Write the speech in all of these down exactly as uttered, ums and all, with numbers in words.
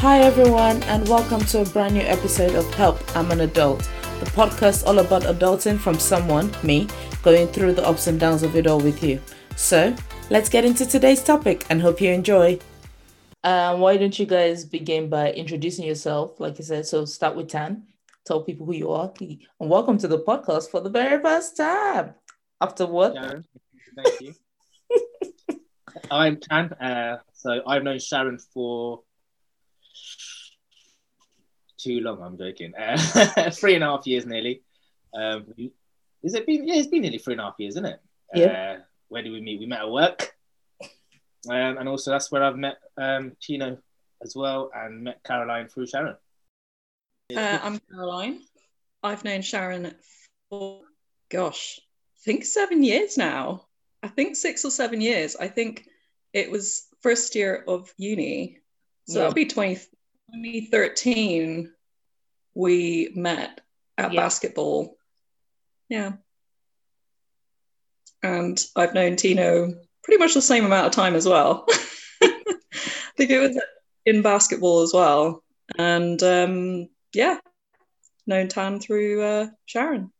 Hi everyone, and welcome to a brand new episode of Help, I'm an Adult, the podcast all about adulting from someone, me, going through the ups and downs of it all with you. So let's get into today's topic and hope you enjoy. Um, why don't you guys begin by introducing yourself, like I said, so start with Tan, tell people who you are, and welcome to the podcast for the very first time. After what? Sharon, thank you. I'm Tan, uh, so I've known Sharon for... too long, I'm joking. Uh, three and a half years nearly. Um, is it been? Yeah, it's been nearly three and a half years, isn't it? Yeah. Uh, where did we meet? We met at work. Um, and also that's where I've met um, Chino as well, and met Caroline through Sharon. Uh, I'm Caroline. I've known Sharon for, gosh, I think seven years now. I think six or seven years. I think it was first year of uni. So yeah. That'll be twenty thirteen we met at yeah. basketball. Yeah. And I've known Tino pretty much the same amount of time as well. I think it was in basketball as well. And um, yeah, known Tan through uh, Sharon.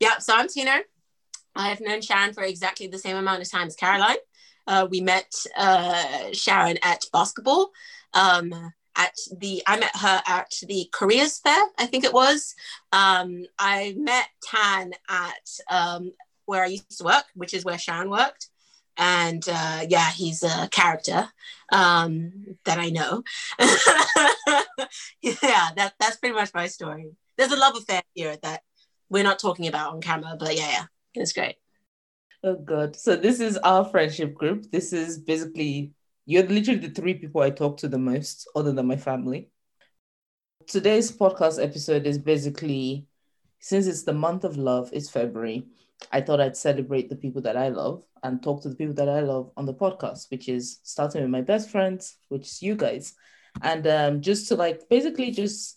Yeah, so I'm Tino. I have known Sharon for exactly the same amount of time as Caroline. Uh, we met uh, Sharon at basketball. Um, at the, I met her at the careers fair, I think it was. Um, I met Tan at um, where I used to work, which is where Sharon worked. And uh, yeah, he's a character um, that I know. yeah, that, that's pretty much my story. There's a love affair here that we're not talking about on camera, but yeah, yeah, it's great. Oh God. So this is our friendship group. This is basically... you're literally the three people I talk to the most, other than my family. Today's podcast episode is basically, since it's the month of love, it's February, I thought I'd celebrate the people that I love and talk to the people that I love on the podcast, which is starting with my best friends, which is you guys. And um, just to like, basically just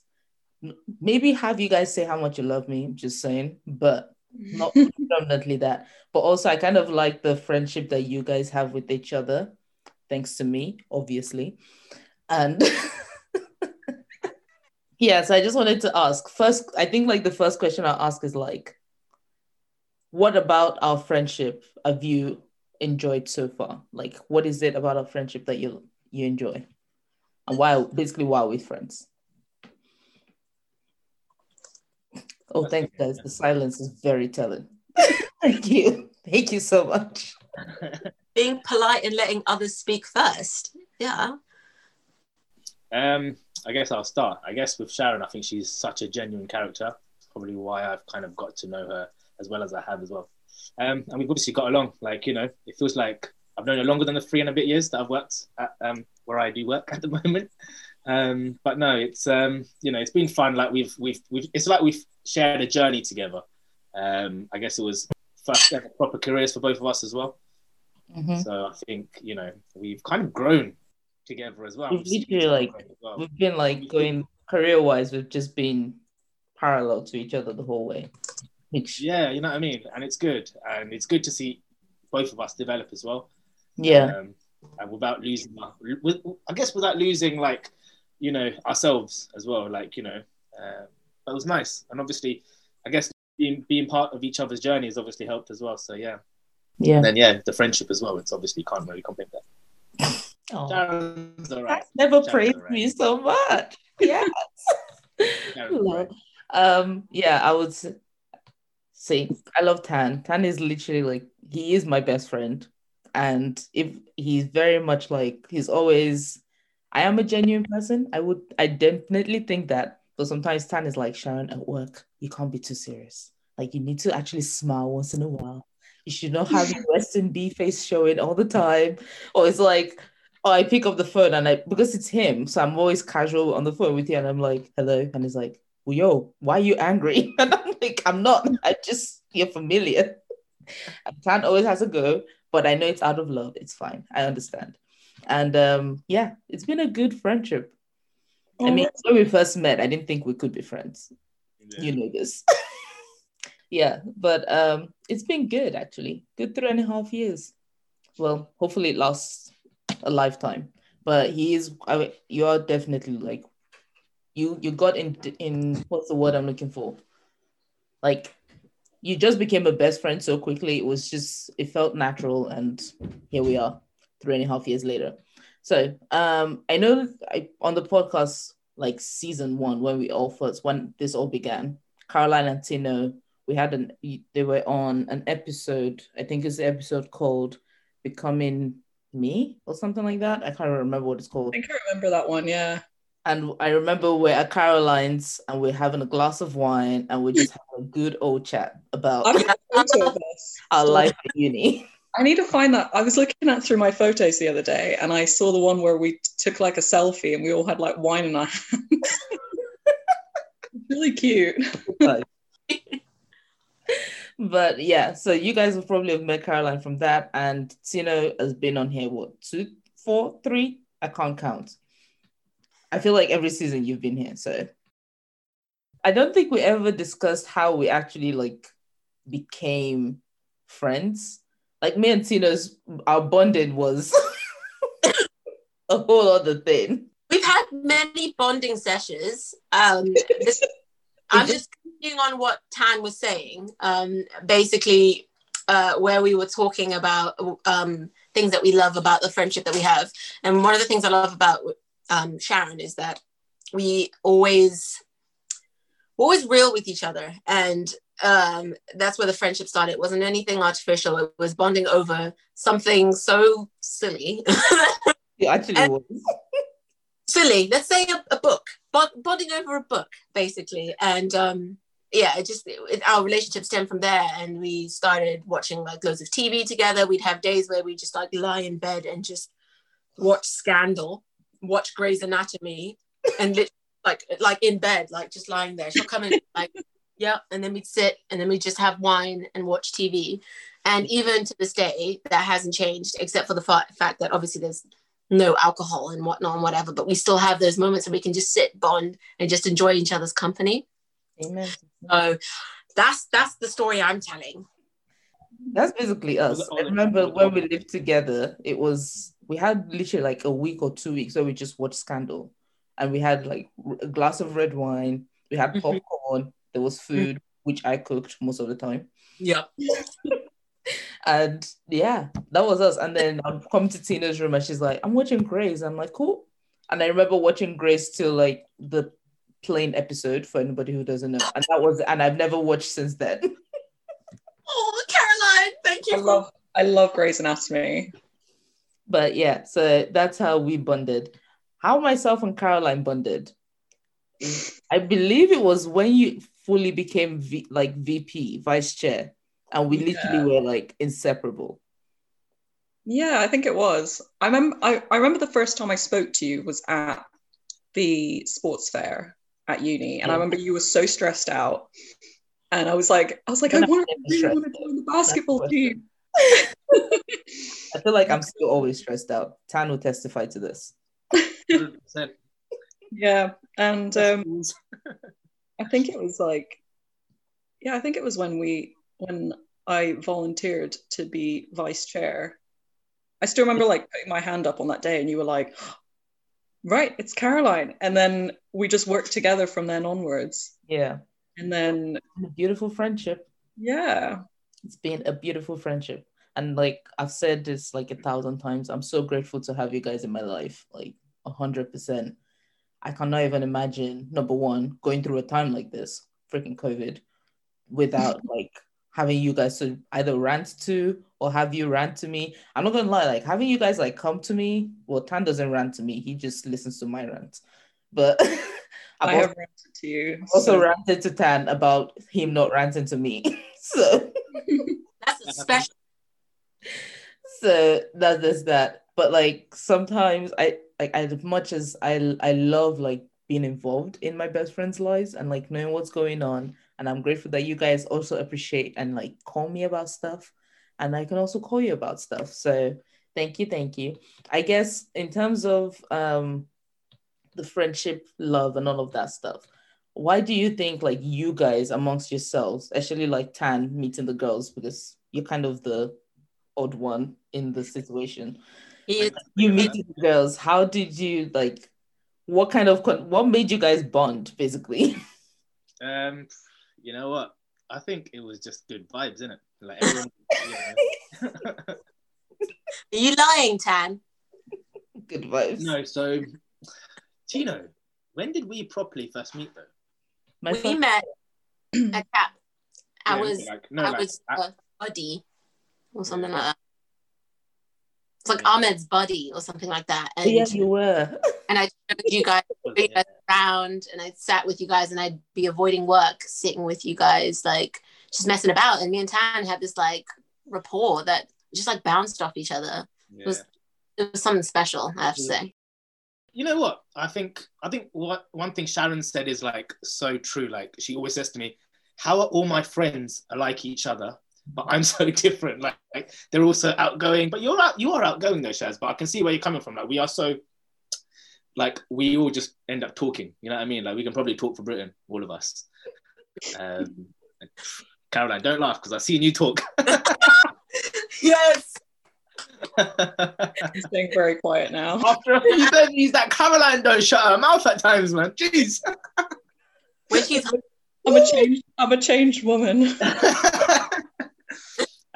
maybe have you guys say how much you love me, just saying, but not predominantly that. But also I kind of like the friendship that you guys have with each other. Thanks to me, obviously. And yeah, so I just wanted to ask first, I think like the first question I'll ask is like, what about our friendship have you enjoyed so far? Like, what is it about our friendship that you you enjoy? And why, basically why are we friends? Oh, thanks guys. The silence is very telling. Thank you. Thank you so much. Being polite and letting others speak first. Yeah. Um, I guess I'll start. I guess with Sharon, I think she's such a genuine character. Probably why I've kind of got to know her as well as I have as well. Um, and we've obviously got along. Like, you know, it feels like I've known her longer than the three and a bit years that I've worked at um, where I do work at the moment. Um, but no, it's, um, you know, it's been fun. Like we've, we've, we've, it's like we've shared a journey together. Um, I guess it was first ever proper careers for both of us as well. Mm-hmm. So I think, you know, we've kind of grown together as well. We've literally like, well. we've been like going career-wise, we've just been parallel to each other the whole way. Which... yeah, you know what I mean? And it's good. And it's good to see both of us develop as well. Yeah. Um, and without losing, with, I guess without losing like, you know, ourselves as well. Like, you know, uh, but it was nice. And obviously, I guess being, being part of each other's journey has obviously helped as well. So yeah. Yeah. And then, yeah, the friendship as well. It's obviously can't really complain that. Oh. Sharon's all right. That's never Sharon's praised right. me so much. Yes. Right. Um, yeah, I would say I love Tan. Tan is literally like, he is my best friend. And if he's very much like, he's always, I am a genuine person. I would, I definitely think that. But sometimes Tan is like, Sharon, at work, you can't be too serious. Like, you need to actually smile once in a while. You should not have your Western B face showing all the time. Or it's like, oh, I pick up the phone and I, because it's him, so I'm always casual on the phone with you and I'm like, hello. And he's like, well, yo, why are you angry? And I'm like, I'm not. I just, you're familiar. And Tan always has a go, but I know it's out of love. It's fine. I understand. And um, yeah, it's been a good friendship. Oh. I mean, when we first met, I didn't think we could be friends. Yeah. You know this. Yeah, but um, it's been good, actually. Good three and a half years. Well, hopefully it lasts a lifetime. But he is, I mean, you are definitely like, you you got in, in what's the word I'm looking for? Like, you just became a best friend so quickly. It was just, it felt natural. And here we are three and a half years later. So um, I know I, on the podcast, like season one, when we all first, when this all began, Caroline and Tino, we had an, they were on an episode, I think it's the episode called Becoming Me or something like that. I can't remember what it's called. I can't remember that one. Yeah. And I remember we're at Caroline's and we're having a glass of wine and we're just having a good old chat about our life at uni. I need to find that. I was looking at through my photos the other day and I saw the one where we took like a selfie and we all had like wine in our hands. Really cute. But yeah, so you guys will probably have met Caroline from that. And Tino has been on here, what, two, four, three? I can't count. I feel like every season you've been here. So I don't think we ever discussed how we actually like became friends. Like me and Tino's, our bonding was a whole other thing. We've had many bonding sessions. Um, this, I'm just continuing on what Tan was saying. Um, basically, uh, where we were talking about um, things that we love about the friendship that we have. And one of the things I love about Um, Sharon is that we always we're always real with each other, and um, that's where the friendship started. It wasn't anything artificial. It was bonding over something so silly. Yeah, actually was. Silly. Let's say a, a book. Bond- bonding over a book, basically. And um, yeah, it just it, it, our relationship stemmed from there, and we started watching like loads of T V together. We'd have days where we just like lie in bed and just watch Scandal. Watch Grey's Anatomy and like like in bed, like just lying there. She'll come in like, yeah, and then we'd sit and then we'd just have wine and watch T V. And even to this day, that hasn't changed, except for the fa- fact that obviously there's no alcohol and whatnot and whatever, but we still have those moments where we can just sit, bond, and just enjoy each other's company. Amen. So that's that's the story I'm telling. That's basically us. I remember when we lived together, it was we had literally like a week or two weeks where we just watched Scandal, and we had like a glass of red wine. We had popcorn. Mm-hmm. There was food, which I cooked most of the time. Yeah. And yeah, that was us. And then I come to Tina's room and she's like, "I'm watching Grey's." I'm like, "Cool." And I remember watching Grey's till like the plane episode for anybody who doesn't know, and that was, and I've never watched since then. Oh, Caroline, thank you. I love, I love Grey's Anatomy. But yeah, so that's how we bonded. How myself and Caroline bonded. I believe it was when you fully became v- like V P, vice chair, and we literally yeah. were like inseparable. Yeah, I think it was. I remember. I, I remember the first time I spoke to you was at the sports fair at uni, and yeah. I remember you were so stressed out, and I was like, I was like, I, I want to join the basketball that's team. I feel like I'm still always stressed out. Tan will testify to this. one hundred percent. Yeah, and um, I think it was like, yeah, I think it was when we, when I volunteered to be vice chair. I still remember like putting my hand up on that day, and you were like, "Right, it's Caroline," and then we just worked together from then onwards. Yeah, and then a beautiful friendship. Yeah. It's been a beautiful friendship. And like I've said this like a thousand times, I'm so grateful to have you guys in my life, like one hundred percent. I cannot even imagine, number one, going through a time like this, freaking COVID, without like having you guys to either rant to or have you rant to me. I'm not gonna lie, like having you guys like come to me, well, Tan doesn't rant to me, he just listens to my rant. But I've I also, have ranted to you. I've also so. ranted to Tan about him not ranting to me. So that's special. So that is that. But like sometimes I like as much as I I love like being involved in my best friend's lives and like knowing what's going on. And I'm grateful that you guys also appreciate and like call me about stuff. And I can also call you about stuff. So thank you, thank you. I guess in terms of um the friendship, love, and all of that stuff. Why do you think like you guys amongst yourselves, especially like Tan meeting the girls, because you're kind of the odd one in the situation. It, you meet the girls. How did you like? What kind of what made you guys bond, basically? Um, you know what? I think it was just good vibes, innit? Like everyone. You know. Are you lying, Tan? Good vibes. No, so Chino, when did we properly first meet though? My we first... met at CAP. I yeah, was like, no, I like, was at... a buddy or something yeah. like that. It's like yeah. Ahmed's buddy or something like that. And yeah, you were. And I showed you guys, you guys around, and I sat with you guys, and I'd be avoiding work, sitting with you guys, like just messing about. And me and Tan had this like rapport that just like bounced off each other. Yeah. It was it was something special, I have to say. You know what? I think I think what one thing Sharon said is like so true. Like she always says to me, "How are all my friends like each other, but I'm so different? Like, like they're also outgoing, but you're out, you are outgoing though, Shaz. But I can see where you're coming from. Like we are so." Like, we all just end up talking, you know what I mean? Like, we can probably talk for Britain, all of us. Um, Caroline, don't laugh, because I've seen you talk. Yes! It's being very quiet now. After you don't use that, Caroline don't shut her mouth at times, man. Jeez! I'm a changed, I'm a changed woman.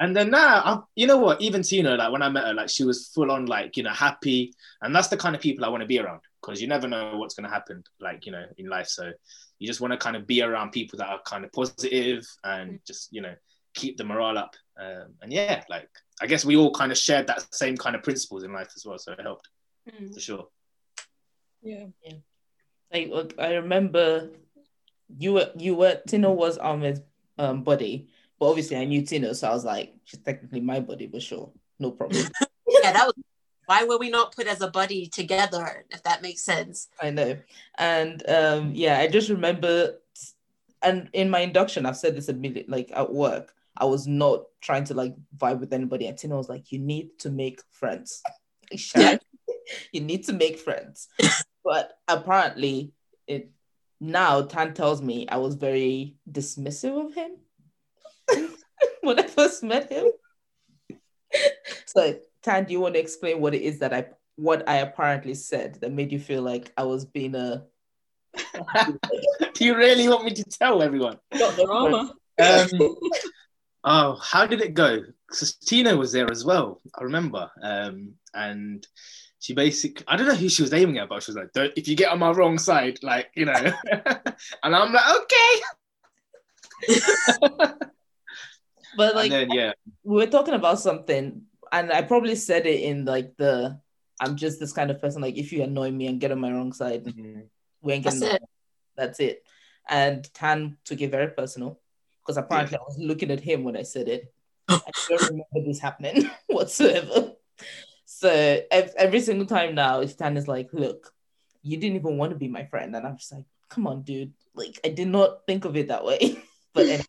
And then now, I've, you know what, even Tino, like when I met her, like she was full on like, you know, happy. And that's the kind of people I want to be around, because you never know what's going to happen, like, you know, in life. So you just want to kind of be around people that are kind of positive and just, you know, keep the morale up. Um, and yeah, like, I guess we all kind of shared that same kind of principles in life as well. So it helped mm. for sure. Yeah. yeah. Like, look, I remember you were, you were, Tino was Ahmed's um, buddy. But obviously I knew Tino, so I was like, she's technically my buddy, but sure, no problem. Yeah, that was, why were we not put as a buddy together, if that makes sense? I know. And um, yeah, I just remember, and in my induction, I've said this a million, like at work, I was not trying to like vibe with anybody. And Tino was like, you need to make friends. Yeah. You need to make friends. But apparently, it now Tan tells me I was very dismissive of him. When I first met him. So Tan, do you want to explain what it is that I what I apparently said that made you feel like I was being a Do you really want me to tell everyone? Got the drama. Um, oh, how did it go? Because Tina was there as well, I remember. Um, and she basically, I don't know who she was aiming at, but she was like, don't, if you get on my wrong side, like, you know. And I'm like, okay. But like, then, yeah. we were talking about something, and I probably said it in like the, I'm just this kind of person. Like, if you annoy me and get on my wrong side, mm-hmm. we ain't getting that's it. that's it. And Tan took it very personal, because apparently yeah. I was looking at him when I said it. I don't remember this happening whatsoever. So every single time now, Tan is like, "Look, you didn't even want to be my friend," and I'm just like, "Come on, dude! Like, I did not think of it that way." But anyway.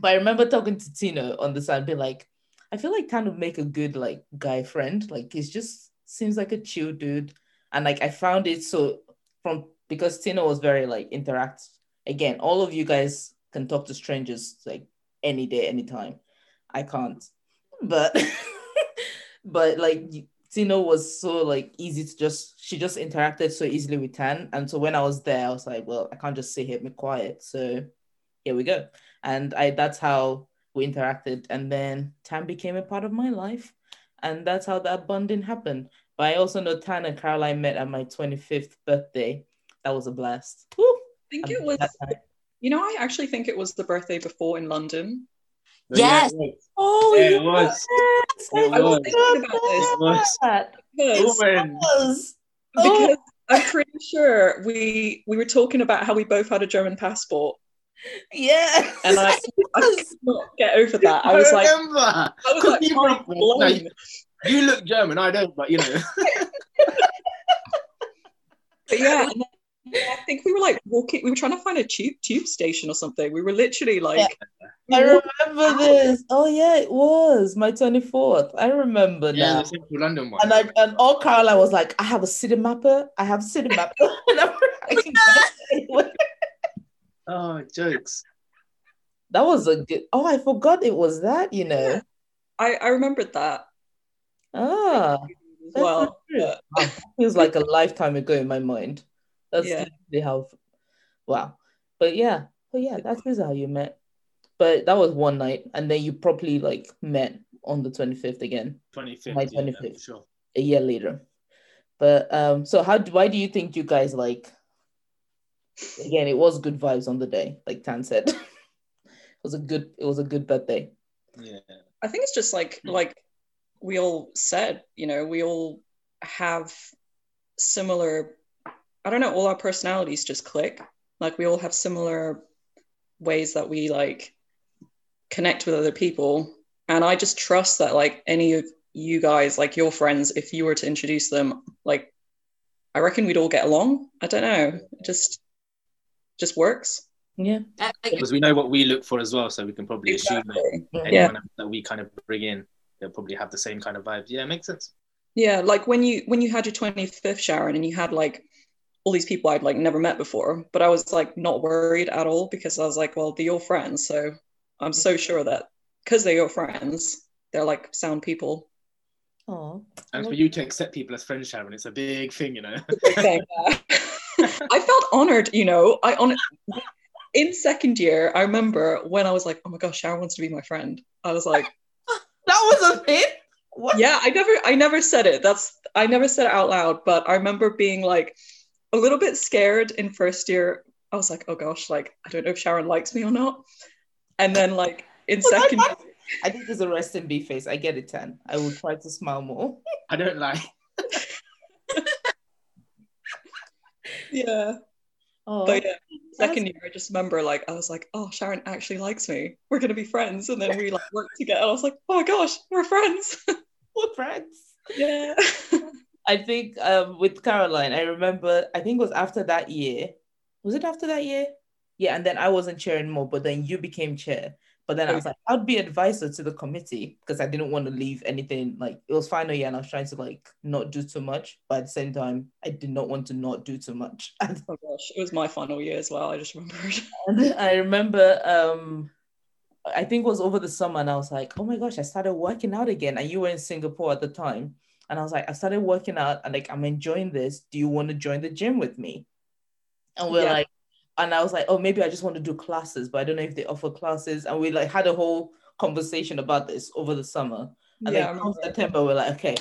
But I remember talking to Tino on the side, being like, I feel like Tan would make a good like guy friend. Like, he just seems like a chill dude. And like, I found it so from, because Tino was very like interact. Again, all of you guys can talk to strangers like any day, anytime. I can't. But, but like Tino was so like easy to just, she just interacted so easily with Tan. And so when I was there, I was like, well, I can't just sit here and be quiet. So here we go. And I that's how we interacted. And then Tan became a part of my life. And that's how that bonding happened. But I also know Tan and Caroline met at my twenty-fifth birthday. That was a blast. Woo! I think I it was, you know, I actually think it was the birthday before in London. Yes. yes. Oh, yeah, it was. Yes. It I was, was thinking about this. It was. It was. Because oh. I'm pretty sure we we were talking about how we both had a German passport. Yeah, and I, I could not get over that. I was I like, I was like you, no, you, you look German, I don't, but you know. But yeah, and then, I think we were like walking. We were trying to find a tube tube station or something. We were literally like, yeah. I remember out. this. Oh yeah, it was my twenty-fourth. I remember yeah, now. The Central London one. And I and all Caroline was like, I have a city mapper. I have a city mapper. Oh, jokes. That was a good... Oh, I forgot it was that, you know. Yeah. I, I remembered that. Ah, that's well, so uh, feels like a lifetime ago in my mind. That's yeah. really how. Wow, but yeah, but yeah, that is how you met. But that was one night, and then you probably like met on the twenty-fifth again. twenty-fifth, my twenty-fifth, yeah, for sure. A year later. But um, so how? Why do you think you guys like? Again, it was good vibes on the day, like Tan said. It was a good. It was a good birthday. Yeah, I think it's just like like we all said. You know, we all have similar. I don't know. All our personalities just click. Like we all have similar ways that we like connect with other people, and I just trust that like any of you guys, like your friends, if you were to introduce them, like I reckon we'd all get along. I don't know. It just just works. Yeah, because we know what we look for as well, so we can probably exactly. assume that anyone yeah. that we kind of bring in, they'll probably have the same kind of vibes. Yeah, it makes sense. Yeah, like when you when you had your twenty-fifth, Sharon, and you had like all these people I'd like never met before, but I was like not worried at all because I was like, well, they're your friends, so I'm so sure that because they're your friends, they're like sound people. Aww. And for you to accept people as friends, Sharon, it's a big thing, you know. Okay, yeah. I felt honoured, you know. I on in second year, I remember when I was like, "Oh my gosh, Sharon wants to be my friend." I was like, "That was a thing." What? Yeah, I never, I never said it. That's I never said it out loud, but I remember being like a little bit scared in first year. I was like, "Oh gosh, like I don't know if Sharon likes me or not." And then like in well, second year. I think there's a rest in B face. I get it, Tan. I will try to smile more. I don't lie. yeah. Oh, but yeah, second year, I just remember like, I was like, oh, Sharon actually likes me. We're going to be friends. And then we like worked together. I was like, oh my gosh, we're friends. We're friends. Yeah. I think um, with Caroline, I remember, I think it was after that year. Was it after that year? Yeah. And then I wasn't chair anymore, but then you became chair. But then I was like, I'd be advisor to the committee because I didn't want to leave anything. Like it was final year and I was trying to like not do too much. But at the same time, I did not want to not do too much. Oh gosh, it was my final year as well. I just remembered. And I remember, um, I think it was over the summer and I was like, oh my gosh, I started working out again. And you were in Singapore at the time. And I was like, I started working out and like, I'm enjoying this. Do you want to join the gym with me? And we're yeah. like, And I was like, oh, maybe I just want to do classes, but I don't know if they offer classes. And we like had a whole conversation about this over the summer. And yeah, then come September, we're like, okay,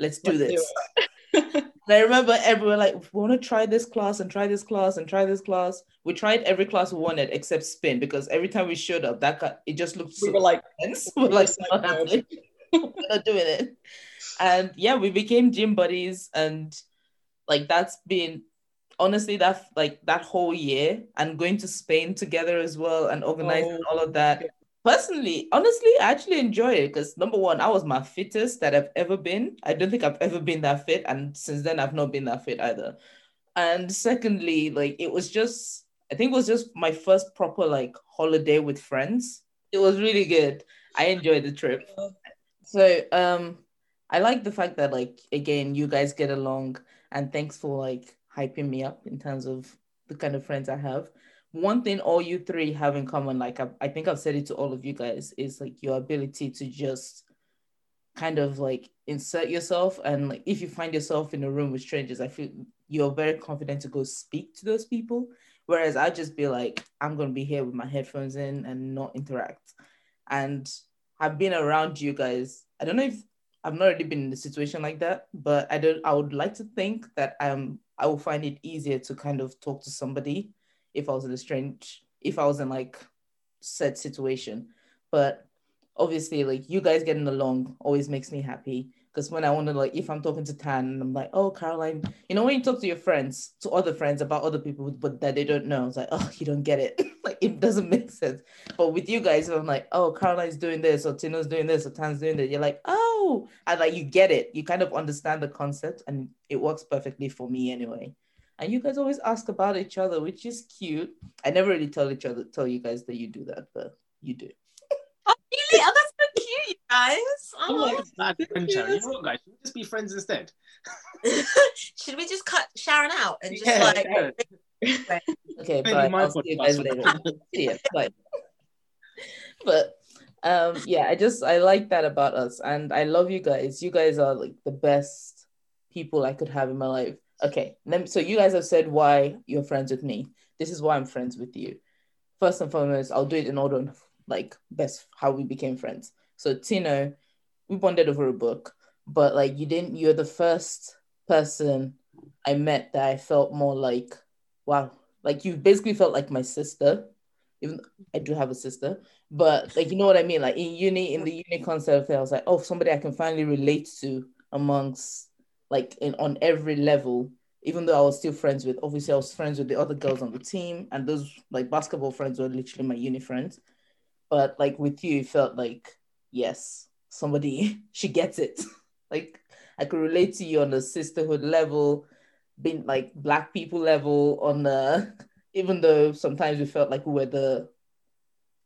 let's do let's this. Do and I remember everyone like, we want to try this class and try this class and try this class. We tried every class we wanted except spin because every time we showed up, that got, it just looked we so were like, intense. We're like, we're not doing it. And yeah, we became gym buddies, and like that's been. Honestly, that like that whole year and going to Spain together as well and organizing oh, all of that. Yeah. Personally, honestly, I actually enjoy it because number one, I was my fittest that I've ever been. I don't think I've ever been that fit, and since then I've not been that fit either. And secondly, like it was just, I think it was just my first proper like holiday with friends. It was really good. I enjoyed the trip. So um, I like the fact that like again, you guys get along, and thanks for like. Hyping me up in terms of the kind of friends I have. One thing all you three have in common, like I, I think I've said it to all of you guys, is like your ability to just kind of like insert yourself. And like if you find yourself in a room with strangers, I feel you're very confident to go speak to those people. Whereas I just be like, I'm going to be here with my headphones in and not interact. And I've been around you guys. I don't know if I've not already been in a situation like that, but I don't. I would like to think that I'm I will find it easier to kind of talk to somebody if I was in a strange, if I was in like said situation. But obviously like you guys getting along always makes me happy because when I want to like, if I'm talking to Tan and I'm like, oh, Caroline, you know, when you talk to your friends, to other friends about other people, but that they don't know, it's like, oh, you don't get it. Like it doesn't make sense. But with you guys, if I'm like, oh, Caroline's doing this or Tino's doing this or Tan's doing that, you're like, oh, and like you get it. You kind of understand the concept and it works perfectly for me anyway. And you guys always ask about each other, which is cute. I never really tell each other, tell you guys that you do that, but you do. Oh, really? Oh, that's so cute, you guys. Oh, my God. You know what, guys? Should we just be friends instead? Should we just cut Sharon out and just yeah, like... Sharon. Okay, bye. I'll see you guys later. See ya, bye. But Um, yeah, I just, I like that about us. And I love you guys. You guys are like the best people I could have in my life. Okay, so you guys have said why you're friends with me. This is why I'm friends with you. First and foremost, I'll do it in order of like best how we became friends. So Tino, we bonded over a book, but like you didn't, you're the first person I met that I felt more like, wow, like you basically felt like my sister. Even I do have a sister, but like, you know what I mean? Like in uni, in the uni concept, I was like, oh, somebody I can finally relate to amongst like in, on every level, even though I was still friends with, obviously I was friends with the other girls on the team, and those like basketball friends were literally my uni friends. But like with you, it felt like, yes, somebody, she gets it. Like I could relate to you on the sisterhood level, being like Black people level on the, even though sometimes we felt like we were the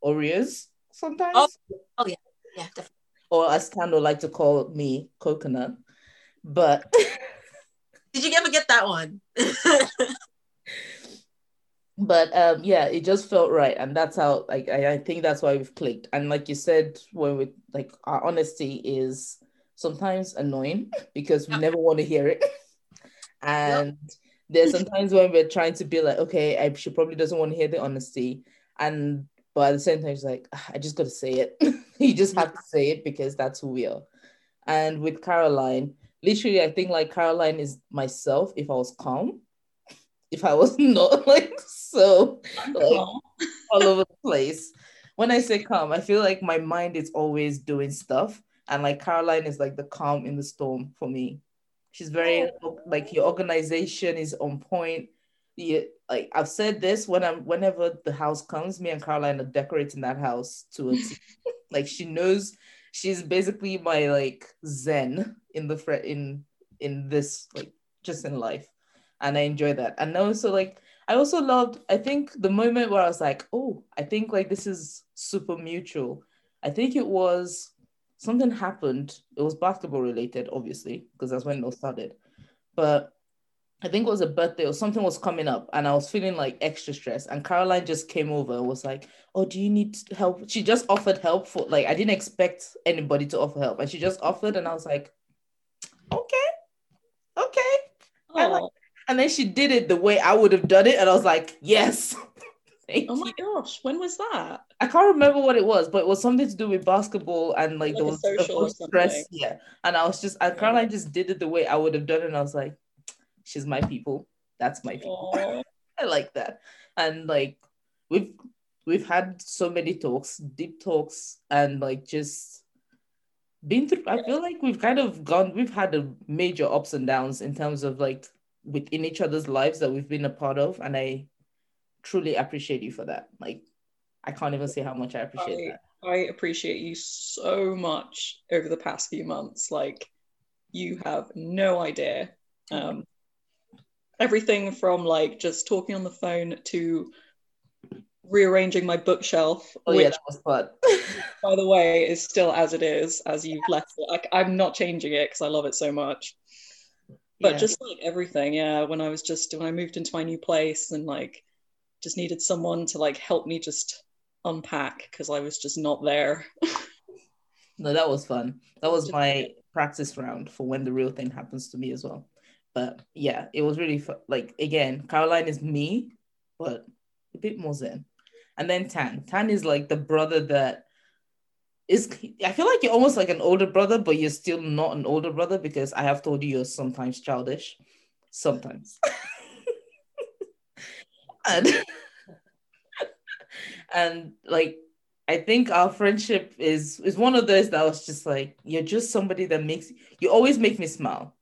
Oreos sometimes. Oh, oh yeah, yeah, definitely. Or as Tando like to call me, coconut. But did you ever get that one? But um, yeah, it just felt right, and that's how like I, I think that's why we've clicked. And like you said, when we like our honesty is sometimes annoying because we yep. never want to hear it, and yep. there's sometimes when we're trying to be like, okay, I, she probably doesn't want to hear the honesty, and but at the same time, it's like I just got to say it. You just have to say it because that's who we are. And with Caroline. Literally, I think like Caroline is myself if I was calm, if I was not like so like, all over the place. When I say calm, I feel like my mind is always doing stuff, and like Caroline is like the calm in the storm for me. She's very like your organization is on point. You, like I've said this when I'm whenever the house comes, me and Caroline are decorating that house to a T. Like she knows. She's basically my like zen in the fr- in in this like just in life, and I enjoy that. And also like I also loved I think the moment where I was like, oh, I think like this is super mutual. I think it was something happened. It was basketball related, obviously, because that's when it all started. But I think it was a birthday or something was coming up, and I was feeling like extra stress. And Caroline just came over and was like, oh, do you need help? She just offered help for like, I didn't expect anybody to offer help. And she just offered, and I was like, okay, okay. I like and then she did it the way I would have done it. And I was like, yes. Thank oh my you. Gosh, when was that? I can't remember what it was, but it was something to do with basketball and like, like there was social stress. Yeah. And I was just, and Caroline just did it the way I would have done it. And I was like, she's my people. That's my people. I like that. And like we've we've had so many talks, deep talks, and like just been through. I feel like we've kind of gone. We've had a major ups and downs in terms of like within each other's lives that we've been a part of, and I truly appreciate you for that. Like I can't even say how much I appreciate I, that. I appreciate you so much over the past few months. Like you have no idea. Um, Everything from like just talking on the phone to rearranging my bookshelf, oh, which yeah, that was fun. By the way, is still as it is, as you've yeah. left it. I, I'm not changing it because I love it so much. But yeah. just like everything, yeah. When I was just when I moved into my new place and like just needed someone to like help me just unpack because I was just not there. No, that was fun. That was my practice round for when the real thing happens to me as well. But yeah, it was really fun. Like again, Caroline is me, but a bit more zen. And then Tan. Tan is like the brother that is. I feel like you're almost like an older brother, but you're still not an older brother because I have told you you're sometimes childish, sometimes. and and like I think our friendship is is one of those that was just like you're just somebody that makes you always make me smile.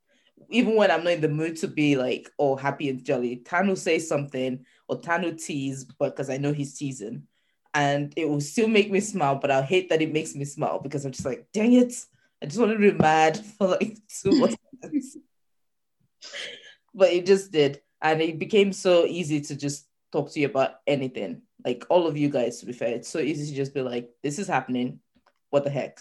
Even when I'm not in the mood to be like, oh, happy and jolly, Tan will say something or Tan will tease, but because I know he's teasing and it will still make me smile, but I'll hate that it makes me smile because I'm just like, dang it. I just want to be mad for like two more times. But it just did. And it became so easy to just talk to you about anything. Like all of you guys, to be fair, it's so easy to just be like, this is happening. What the heck?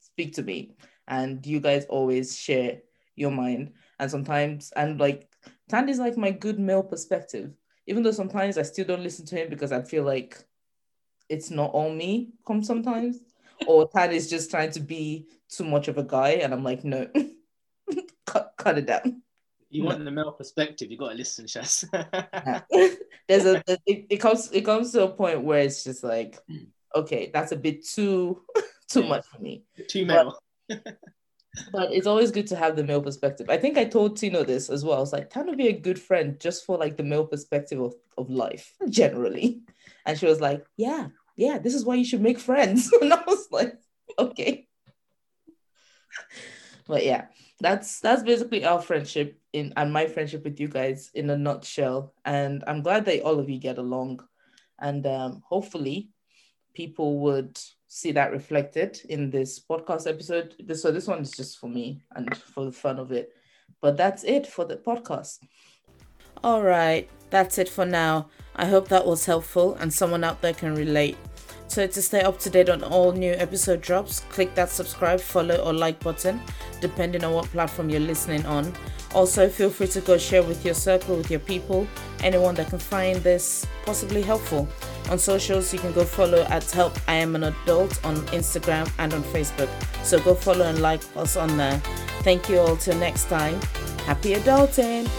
Speak to me. And you guys always share your mind, and sometimes and like Tandy's like my good male perspective, even though sometimes I still don't listen to him because I feel like it's not all me come sometimes, or Tan is just trying to be too much of a guy, and I'm like, no, cut, cut it down. You want the male perspective, you gotta listen, Shaz. There's a it, it comes it comes to a point where it's just like, okay, that's a bit too too yeah. much for me. Too male. But, but it's always good to have the male perspective. I think I told Tino this as well. I was like, Tan would be a good friend just for like the male perspective of, of life generally. And she was like, yeah, yeah, this is why you should make friends. And I was like, okay. But yeah, that's that's basically our friendship in and my friendship with you guys in a nutshell. And I'm glad that all of you get along, and um, hopefully people would see that reflected in this podcast episode. So this one is just for me and for the fun of it. But that's it for the podcast. All right, that's it for now. I hope that was helpful and someone out there can relate. So to stay up to date on all new episode drops, click that subscribe, follow or like button, depending on what platform you're listening on. Also, feel free to go share with your circle, with your people, anyone that can find this possibly helpful. On socials, you can go follow at Help I Am An Adult on Instagram and on Facebook. So go follow and like us on there. Thank you all till next time. Happy adulting!